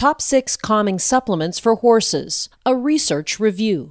Top 6 Calming Supplements for Horses, a research review.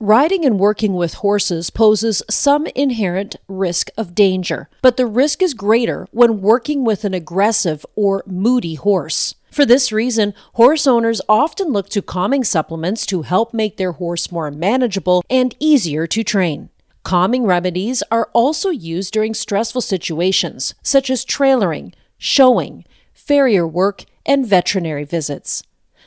Riding and working with horses poses some inherent risk of danger, but the risk is greater when working with an aggressive or moody horse. For this reason, horse owners often look to calming supplements to help make their horse more manageable and easier to train. Calming remedies are also used during stressful situations, such as trailering, showing, farrier work, and veterinary visits.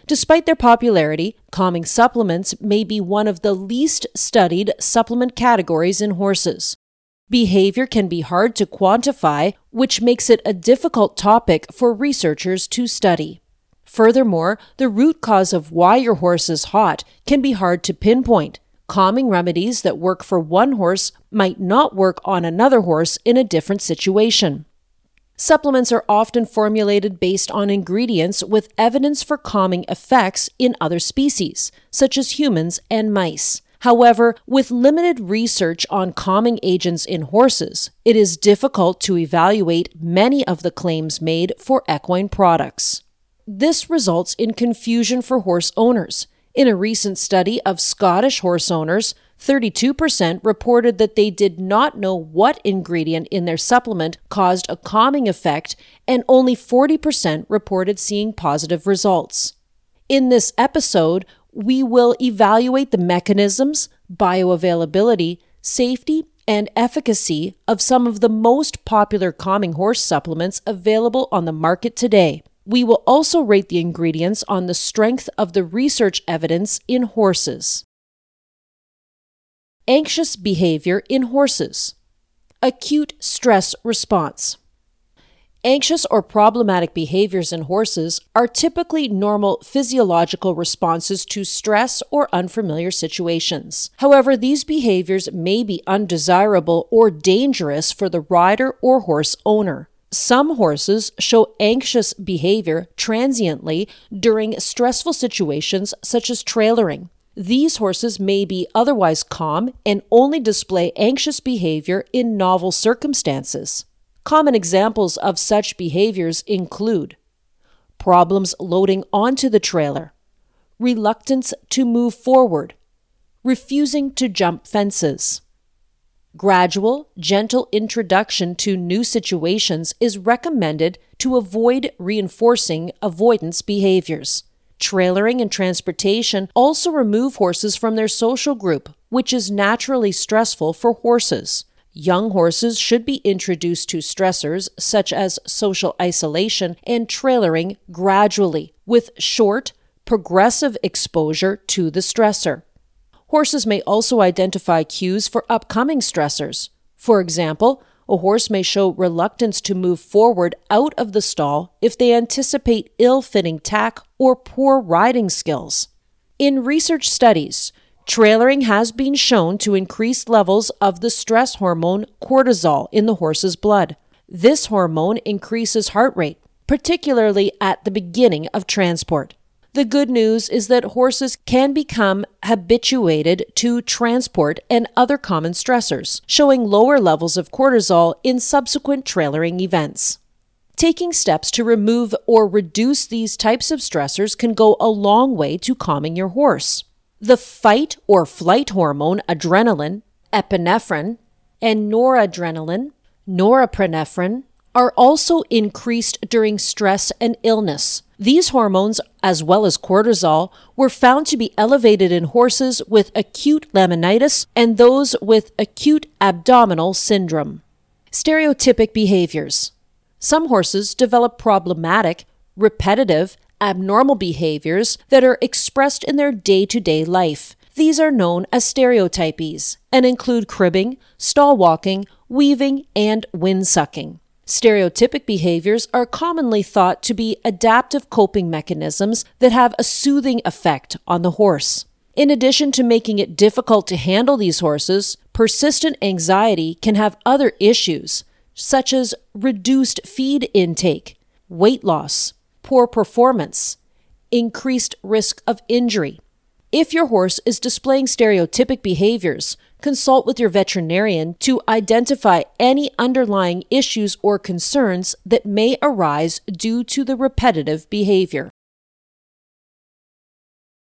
Despite their popularity, calming supplements may be one of the least studied supplement categories in horses. Behavior can be hard to quantify, which makes it a difficult topic for researchers to study. Furthermore, the root cause of why your horse is hot can be hard to pinpoint. Calming remedies that work for one horse might not work on another horse in a different situation. Supplements are often formulated based on ingredients with evidence for calming effects in other species, such as humans and mice. However, with limited research on calming agents in horses, it is difficult to evaluate many of the claims made for equine products. This results in confusion for horse owners. In a recent study of Scottish horse owners, 32% reported that they did not know what ingredient in their supplement caused a calming effect, and only 40% reported seeing positive results. In this episode, we will evaluate the mechanisms, bioavailability, safety, and efficacy of some of the most popular calming horse supplements available on the market today. We will also rate the ingredients on the strength of the research evidence in horses. Anxious behavior in horses. Acute stress response. Anxious or problematic behaviors in horses are typically normal physiological responses to stress or unfamiliar situations. However, these behaviors may be undesirable or dangerous for the rider or horse owner. Some horses show anxious behavior transiently during stressful situations such as trailering. These horses may be otherwise calm and only display anxious behavior in novel circumstances. Common examples of such behaviors include problems loading onto the trailer, reluctance to move forward, refusing to jump fences. Gradual, gentle introduction to new situations is recommended to avoid reinforcing avoidance behaviors. Trailering and transportation also remove horses from their social group, which is naturally stressful for horses. Young horses should be introduced to stressors such as social isolation and trailering gradually, with short, progressive exposure to the stressor. Horses may also identify cues for upcoming stressors. For example, a horse may show reluctance to move forward out of the stall if they anticipate ill-fitting tack or poor riding skills. In research studies, trailering has been shown to increase levels of the stress hormone cortisol in the horse's blood. This hormone increases heart rate, particularly at the beginning of transport. The good news is that horses can become habituated to transport and other common stressors, showing lower levels of cortisol in subsequent trailering events. Taking steps to remove or reduce these types of stressors can go a long way to calming your horse. The fight or flight hormone adrenaline, epinephrine, and noradrenaline, norepinephrine, are also increased during stress and illness. These hormones, as well as cortisol, were found to be elevated in horses with acute laminitis and those with acute abdominal syndrome. Stereotypic behaviors. Some horses develop problematic, repetitive, abnormal behaviors that are expressed in their day-to-day life. These are known as stereotypies and include cribbing, stall walking, weaving, and windsucking. Stereotypic behaviors are commonly thought to be adaptive coping mechanisms that have a soothing effect on the horse. In addition to making it difficult to handle these horses, persistent anxiety can have other issues, such as reduced feed intake, weight loss, poor performance, increased risk of injury, If your horse is displaying stereotypic behaviors, consult with your veterinarian to identify any underlying issues or concerns that may arise due to the repetitive behavior.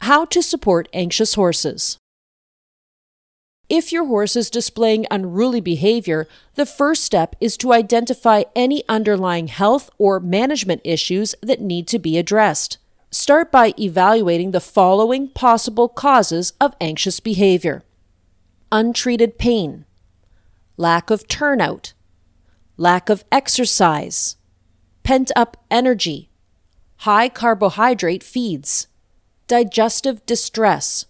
How to support anxious horses. If your horse is displaying unruly behavior, the first step is to identify any underlying health or management issues that need to be addressed. Start by evaluating the following possible causes of anxious behavior: untreated pain, lack of turnout, lack of exercise, pent-up energy, high carbohydrate feeds, digestive distress,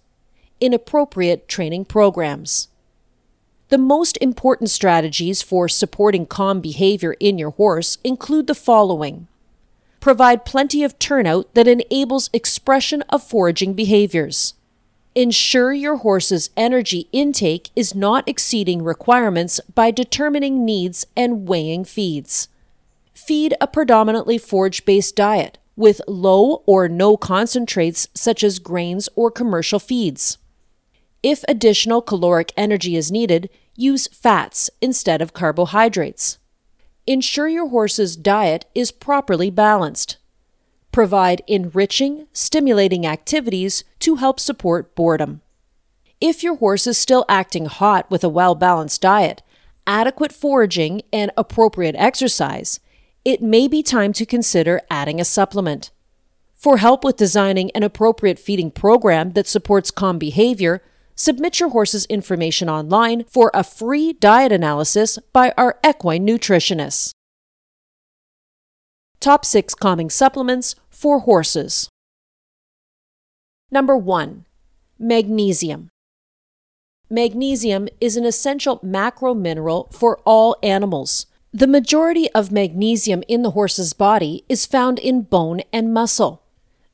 inappropriate training programs. The most important strategies for supporting calm behavior in your horse include the following. Provide plenty of turnout that enables expression of foraging behaviors. Ensure your horse's energy intake is not exceeding requirements by determining needs and weighing feeds. Feed a predominantly forage-based diet with low or no concentrates such as grains or commercial feeds. If additional caloric energy is needed, use fats instead of carbohydrates. Ensure your horse's diet is properly balanced. Provide enriching, stimulating activities to help support boredom. If your horse is still acting hot with a well-balanced diet, adequate foraging, and appropriate exercise, it may be time to consider adding a supplement. For help with designing an appropriate feeding program that supports calm behavior, submit your horse's information online for a free diet analysis by our equine nutritionists. Top 6 calming supplements for horses. Number 1. Magnesium. Magnesium is an essential macromineral for all animals. The majority of magnesium in the horse's body is found in bone and muscle.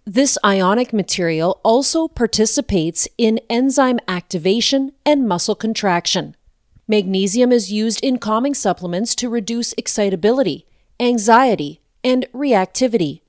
This ionic material also participates in enzyme activation and muscle contraction. Magnesium is used in calming supplements to reduce excitability, anxiety, and reactivity.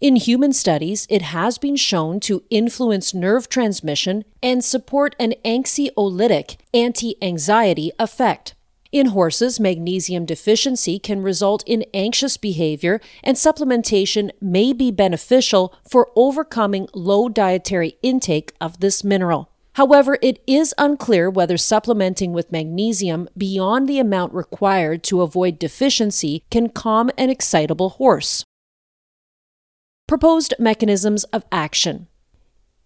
In human studies, it has been shown to influence nerve transmission and support an anxiolytic, anti-anxiety effect. In horses, magnesium deficiency can result in anxious behavior, and supplementation may be beneficial for overcoming low dietary intake of this mineral. However, it is unclear whether supplementing with magnesium beyond the amount required to avoid deficiency can calm an excitable horse. Proposed mechanisms of action.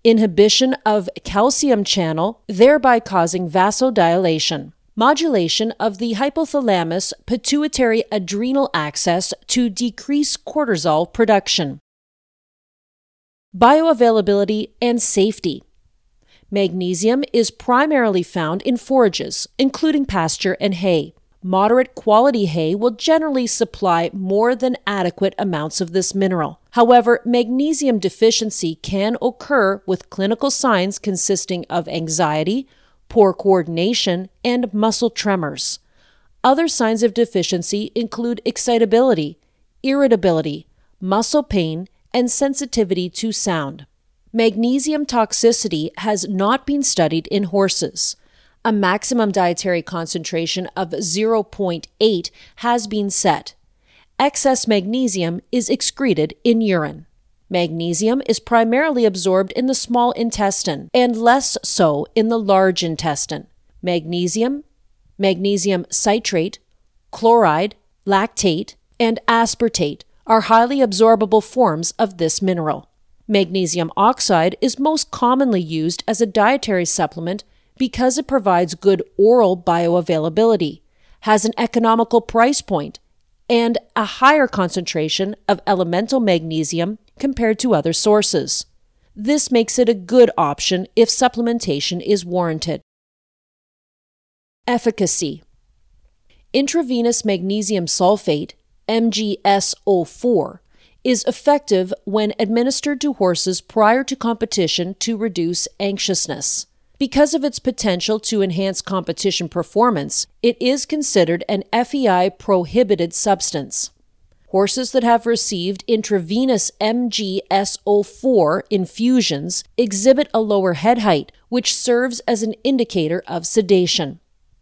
Inhibition of calcium channel, thereby causing vasodilation. Modulation of the hypothalamus-pituitary-adrenal axis to decrease cortisol production. Bioavailability and safety. Magnesium is primarily found in forages, including pasture and hay. Moderate quality hay will generally supply more than adequate amounts of this mineral. However, magnesium deficiency can occur with clinical signs consisting of anxiety, poor coordination, and muscle tremors. Other signs of deficiency include excitability, irritability, muscle pain, and sensitivity to sound. Magnesium toxicity has not been studied in horses. A maximum dietary concentration of 0.8 has been set. Excess magnesium is excreted in urine. Magnesium is primarily absorbed in the small intestine and less so in the large intestine. Magnesium, magnesium citrate, chloride, lactate, and aspartate are highly absorbable forms of this mineral. Magnesium oxide is most commonly used as a dietary supplement because it provides good oral bioavailability, has an economical price point, and a higher concentration of elemental magnesium compared to other sources. This makes it a good option if supplementation is warranted. Efficacy. Intravenous magnesium sulfate, MgSO4, is effective when administered to horses prior to competition to reduce anxiousness. Because of its potential to enhance competition performance, it is considered an FEI prohibited substance. horses that have received intravenous MgSO4 infusions exhibit a lower head height, which serves as an indicator of sedation.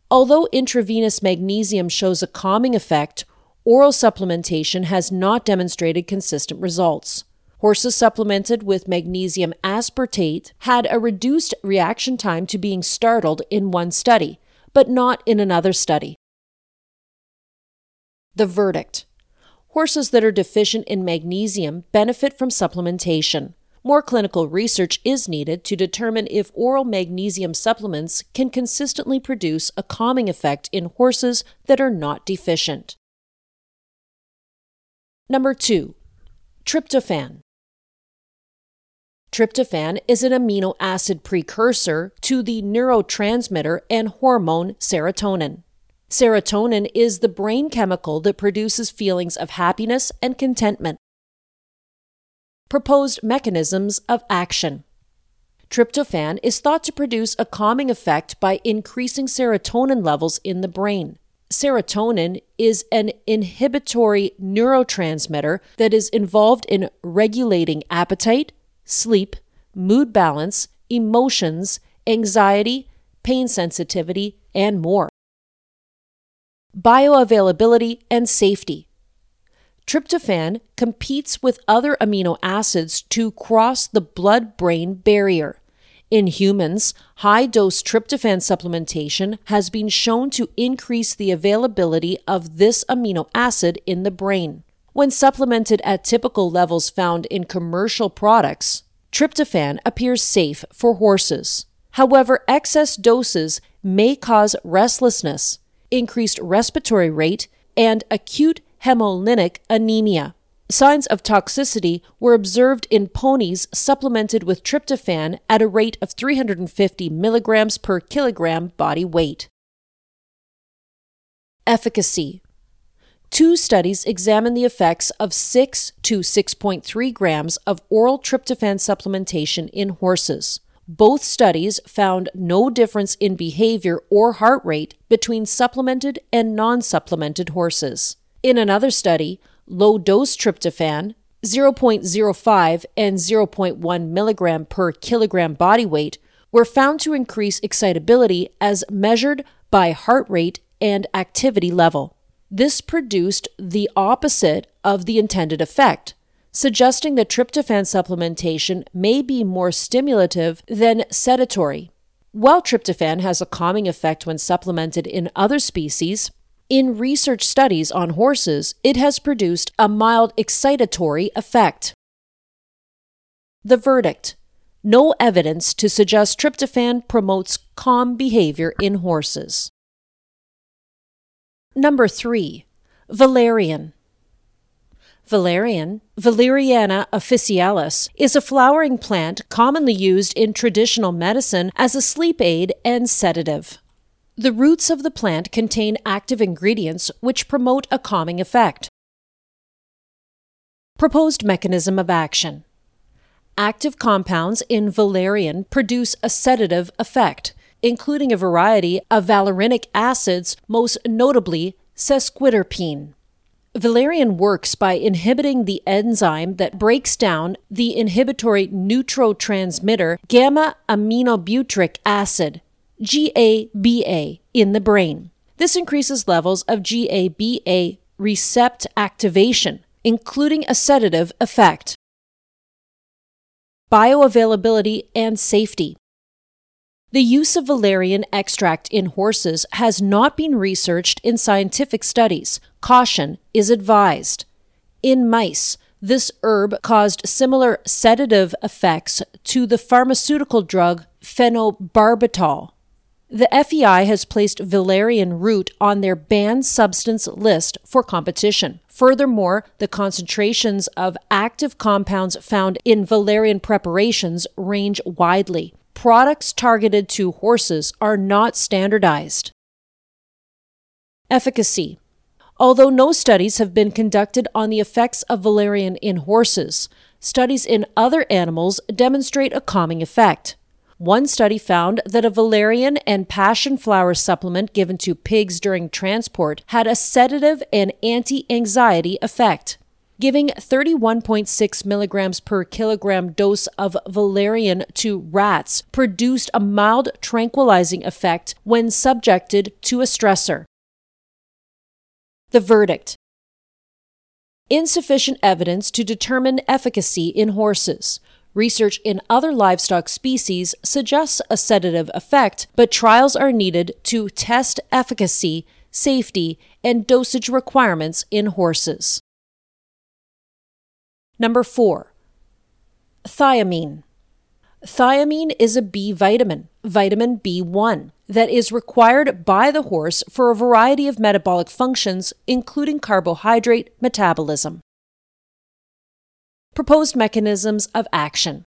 Although intravenous magnesium shows a calming effect, oral supplementation has not demonstrated consistent results. Horses supplemented with magnesium aspartate had a reduced reaction time to being startled in one study, but not in another study. The verdict: horses that are deficient in magnesium benefit from supplementation. More clinical research is needed to determine if oral magnesium supplements can consistently produce a calming effect in horses that are not deficient. Number 2. Tryptophan. Tryptophan is an amino acid precursor to the neurotransmitter and hormone serotonin. Serotonin is the brain chemical that produces feelings of happiness and contentment. Proposed mechanisms of action. Tryptophan is thought to produce a calming effect by increasing serotonin levels in the brain. Serotonin is an inhibitory neurotransmitter that is involved in regulating appetite, sleep, mood balance, emotions, anxiety, pain sensitivity, and more. Bioavailability and safety. Tryptophan competes with other amino acids to cross the blood-brain barrier. In humans, high-dose tryptophan supplementation has been shown to increase the availability of this amino acid in the brain. When supplemented at typical levels found in commercial products, tryptophan appears safe for horses. However, excess doses may cause restlessness, increased respiratory rate, and acute hemolytic anemia. Signs of toxicity were observed in ponies supplemented with tryptophan at a rate of 350 milligrams per kilogram body weight. Efficacy. 2 studies examined the effects of 6 to 6.3 grams of oral tryptophan supplementation in horses. Both studies found no difference in behavior or heart rate between supplemented and non-supplemented horses. In another study, low-dose tryptophan, 0.05 and 0.1 milligram per kilogram body weight, were found to increase excitability as measured by heart rate and activity level. This produced the opposite of the intended effect, suggesting that tryptophan supplementation may be more stimulative than sedatory. While tryptophan has a calming effect when supplemented in other species, in research studies on horses, it has produced a mild excitatory effect. The verdict: no evidence to suggest tryptophan promotes calm behavior in horses. Number 3. Valerian. Valerian, Valeriana officinalis, is a flowering plant commonly used in traditional medicine as a sleep aid and sedative. The roots of the plant contain active ingredients which promote a calming effect. Proposed mechanism of action. Active compounds in valerian produce a sedative effect, including a variety of valerianic acids, most notably sesquiterpene. Valerian works by inhibiting the enzyme that breaks down the inhibitory neurotransmitter gamma-aminobutyric acid, GABA, in the brain. This increases levels of GABA receptor activation, including a sedative effect. Bioavailability and safety. The use of valerian extract in horses has not been researched in scientific studies. Caution is advised. In mice, this herb caused similar sedative effects to the pharmaceutical drug phenobarbital. The FEI has placed valerian root on their banned substance list for competition. Furthermore, the concentrations of active compounds found in valerian preparations range widely. Products targeted to horses are not standardized. Efficacy. Although no studies have been conducted on the effects of valerian in horses, studies in other animals demonstrate a calming effect. One study found that a valerian and passion flower supplement given to pigs during transport had a sedative and anti-anxiety effect. Giving 31.6 milligrams per kilogram dose of valerian to rats produced a mild tranquilizing effect when subjected to a stressor. The verdict: insufficient evidence to determine efficacy in horses. Research in other livestock species suggests a sedative effect, but trials are needed to test efficacy, safety, and dosage requirements in horses. Number 4. Thiamine. Thiamine is a B vitamin, vitamin B1, that is required by the horse for a variety of metabolic functions, including carbohydrate metabolism. Proposed mechanisms of action.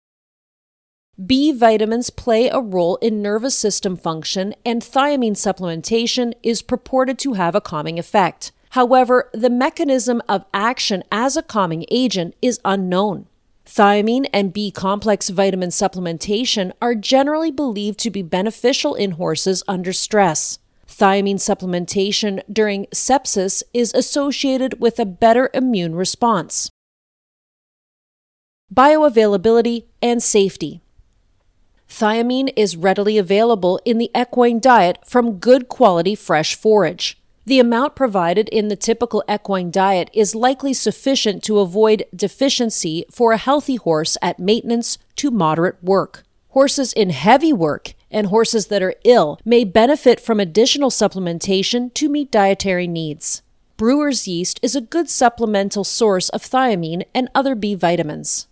B vitamins play a role in nervous system function, and thiamine supplementation is purported to have a calming effect. However, the mechanism of action as a calming agent is unknown. Thiamine and B-complex vitamin supplementation are generally believed to be beneficial in horses under stress. Thiamine supplementation during sepsis is associated with a better immune response. Bioavailability and safety. Thiamine is readily available in the equine diet from good quality fresh forage. The amount provided in the typical equine diet is likely sufficient to avoid deficiency for a healthy horse at maintenance to moderate work. Horses in heavy work and horses that are ill may benefit from additional supplementation to meet dietary needs. Brewer's yeast is a good supplemental source of thiamine and other B vitamins.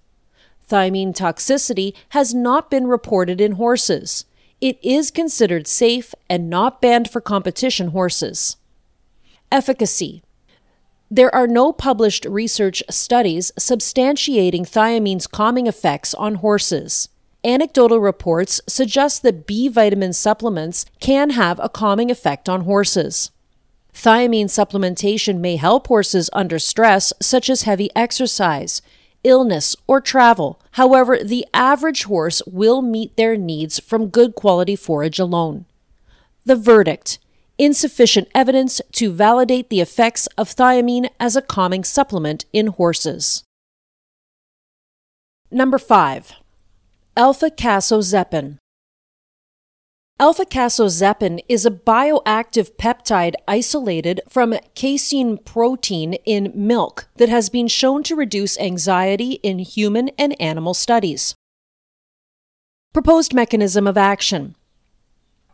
Thiamine toxicity has not been reported in horses. It is considered safe and not banned for competition horses. Efficacy. There are no published research studies substantiating thiamine's calming effects on horses. Anecdotal reports suggest that B vitamin supplements can have a calming effect on horses. Thiamine supplementation may help horses under stress, such as heavy exercise, illness, or travel. However, the average horse will meet their needs from good quality forage alone. The verdict: insufficient evidence to validate the effects of thiamine as a calming supplement in horses. Number 5. Alpha-casozepine. Alpha-casozepine is a bioactive peptide isolated from casein protein in milk that has been shown to reduce anxiety in human and animal studies. Proposed mechanism of action.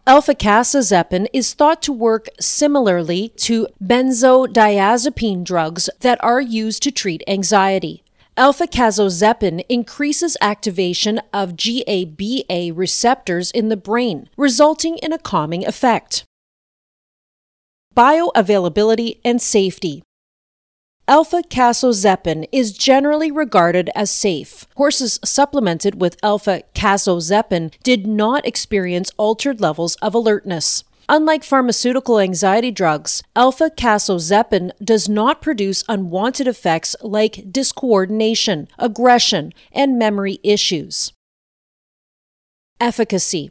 Alpha-casozepine is thought to work similarly to benzodiazepine drugs that are used to treat anxiety. Alpha-casozepine increases activation of GABA receptors in the brain, resulting in a calming effect. Bioavailability and safety. Alpha-casozepine is generally regarded as safe. Horses supplemented with alpha-casozepine did not experience altered levels of alertness. Unlike pharmaceutical anxiety drugs, alpha-casozepine does not produce unwanted effects like discoordination, aggression, and memory issues. Efficacy.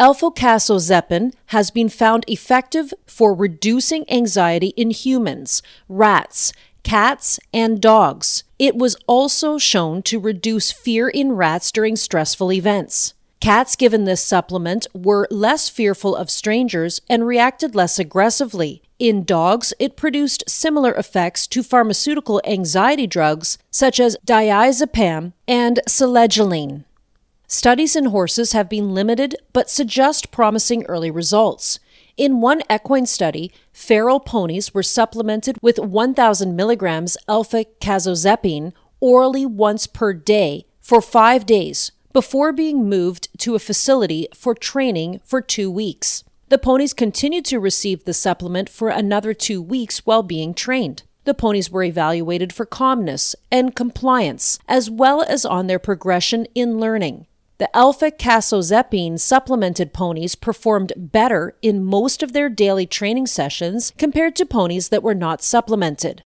Alpha-casozepine has been found effective for reducing anxiety in humans, rats, cats, and dogs. It was also shown to reduce fear in rats during stressful events. Cats given this supplement were less fearful of strangers and reacted less aggressively. In dogs, it produced similar effects to pharmaceutical anxiety drugs such as diazepam and selegiline. Studies in horses have been limited but suggest promising early results. In one equine study, feral ponies were supplemented with 1,000 milligrams alpha-casozepine orally once per day for 5 days before being moved to a facility for training for 2 weeks. The ponies continued to receive the supplement for another 2 weeks while being trained. The ponies were evaluated for calmness and compliance, as well as on their progression in learning. The alpha-casozepine supplemented ponies performed better in most of their daily training sessions compared to ponies that were not supplemented.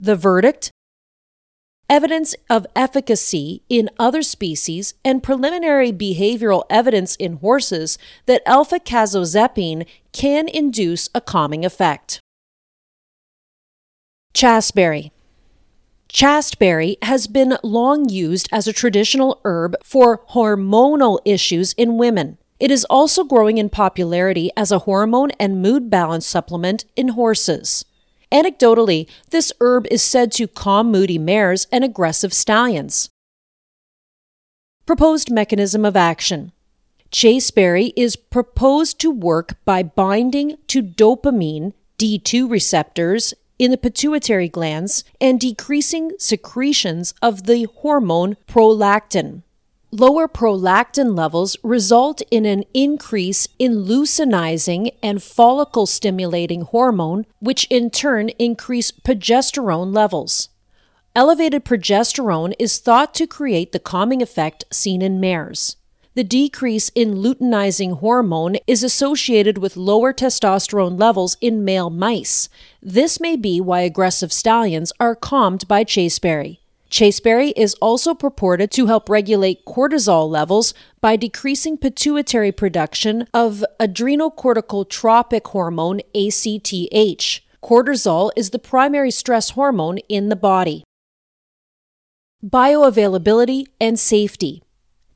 The verdict: evidence of efficacy in other species, and preliminary behavioral evidence in horses that alpha-casozepine can induce a calming effect. Chasteberry. Chasteberry has been long used as a traditional herb for hormonal issues in women. It is also growing in popularity as a hormone and mood balance supplement in horses. Anecdotally, this herb is said to calm moody mares and aggressive stallions. Proposed mechanism of action. Chasteberry is proposed to work by binding to dopamine D2 receptors in the pituitary glands and decreasing secretions of the hormone prolactin. Lower prolactin levels result in an increase in luteinizing and follicle-stimulating hormone, which in turn increase progesterone levels. Elevated progesterone is thought to create the calming effect seen in mares. The decrease in luteinizing hormone is associated with lower testosterone levels in male mice. This may be why aggressive stallions are calmed by chasteberry. Chasteberry is also purported to help regulate cortisol levels by decreasing pituitary production of adrenocorticotropic hormone ACTH. Cortisol is the primary stress hormone in the body. Bioavailability and safety.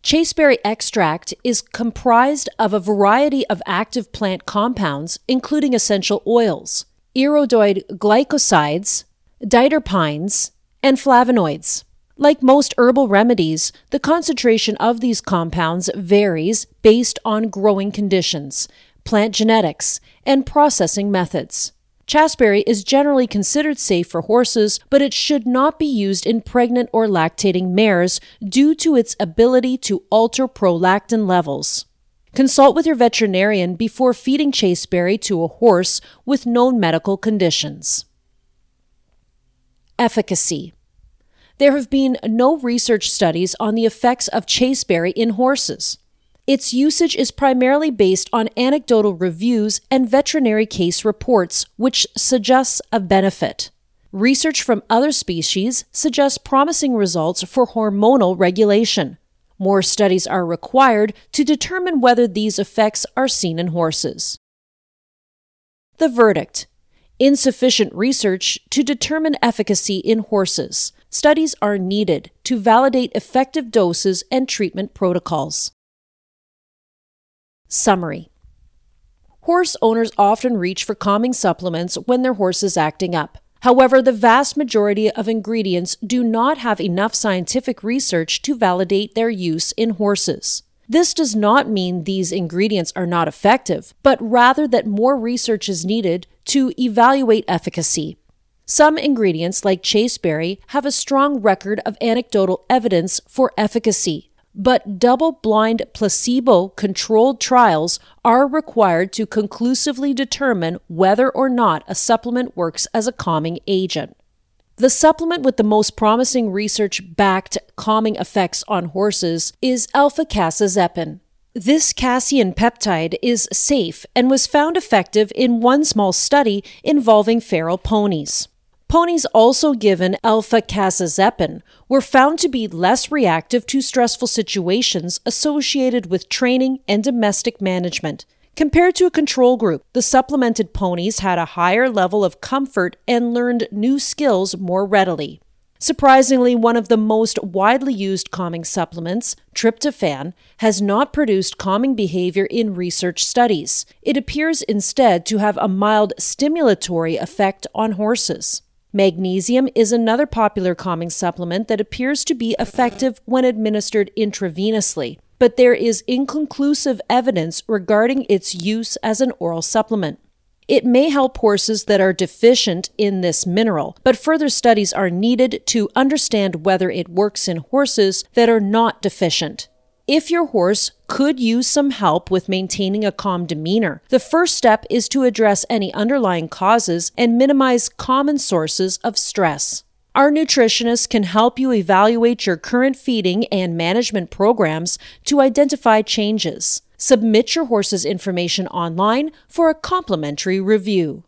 Chasteberry extract is comprised of a variety of active plant compounds, including essential oils, iridoid glycosides, diterpines, and flavonoids. Like most herbal remedies, the concentration of these compounds varies based on growing conditions, plant genetics, and processing methods. Chasteberry is generally considered safe for horses, but it should not be used in pregnant or lactating mares due to its ability to alter prolactin levels. Consult with your veterinarian before feeding chasteberry to a horse with known medical conditions. Efficacy. There have been no research studies on the effects of chasteberry in horses. Its usage is primarily based on anecdotal reviews and veterinary case reports, which suggests a benefit. Research from other species suggests promising results for hormonal regulation. More studies are required to determine whether these effects are seen in horses. The verdict. Insufficient research to determine efficacy in horses. Studies are needed to validate effective doses and treatment protocols. Summary. Horse owners often reach for calming supplements when their horse is acting up. However, the vast majority of ingredients do not have enough scientific research to validate their use in horses. This does not mean these ingredients are not effective, but rather that more research is needed to evaluate efficacy. Some ingredients, like chasteberry, have a strong record of anecdotal evidence for efficacy, but double-blind placebo-controlled trials are required to conclusively determine whether or not a supplement works as a calming agent. The supplement with the most promising research-backed calming effects on horses is alpha-casozepine. This casein peptide is safe and was found effective in one small study involving feral ponies. Ponies also given alpha-casozepine were found to be less reactive to stressful situations associated with training and domestic management. Compared to a control group, the supplemented ponies had a higher level of comfort and learned new skills more readily. Surprisingly, one of the most widely used calming supplements, tryptophan, has not produced calming behavior in research studies. It appears instead to have a mild stimulatory effect on horses. Magnesium is another popular calming supplement that appears to be effective when administered intravenously, but there is inconclusive evidence regarding its use as an oral supplement. It may help horses that are deficient in this mineral, but further studies are needed to understand whether it works in horses that are not deficient. If your horse could use some help with maintaining a calm demeanor, the first step is to address any underlying causes and minimize common sources of stress. Our nutritionists can help you evaluate your current feeding and management programs to identify changes. Submit your horse's information online for a complimentary review.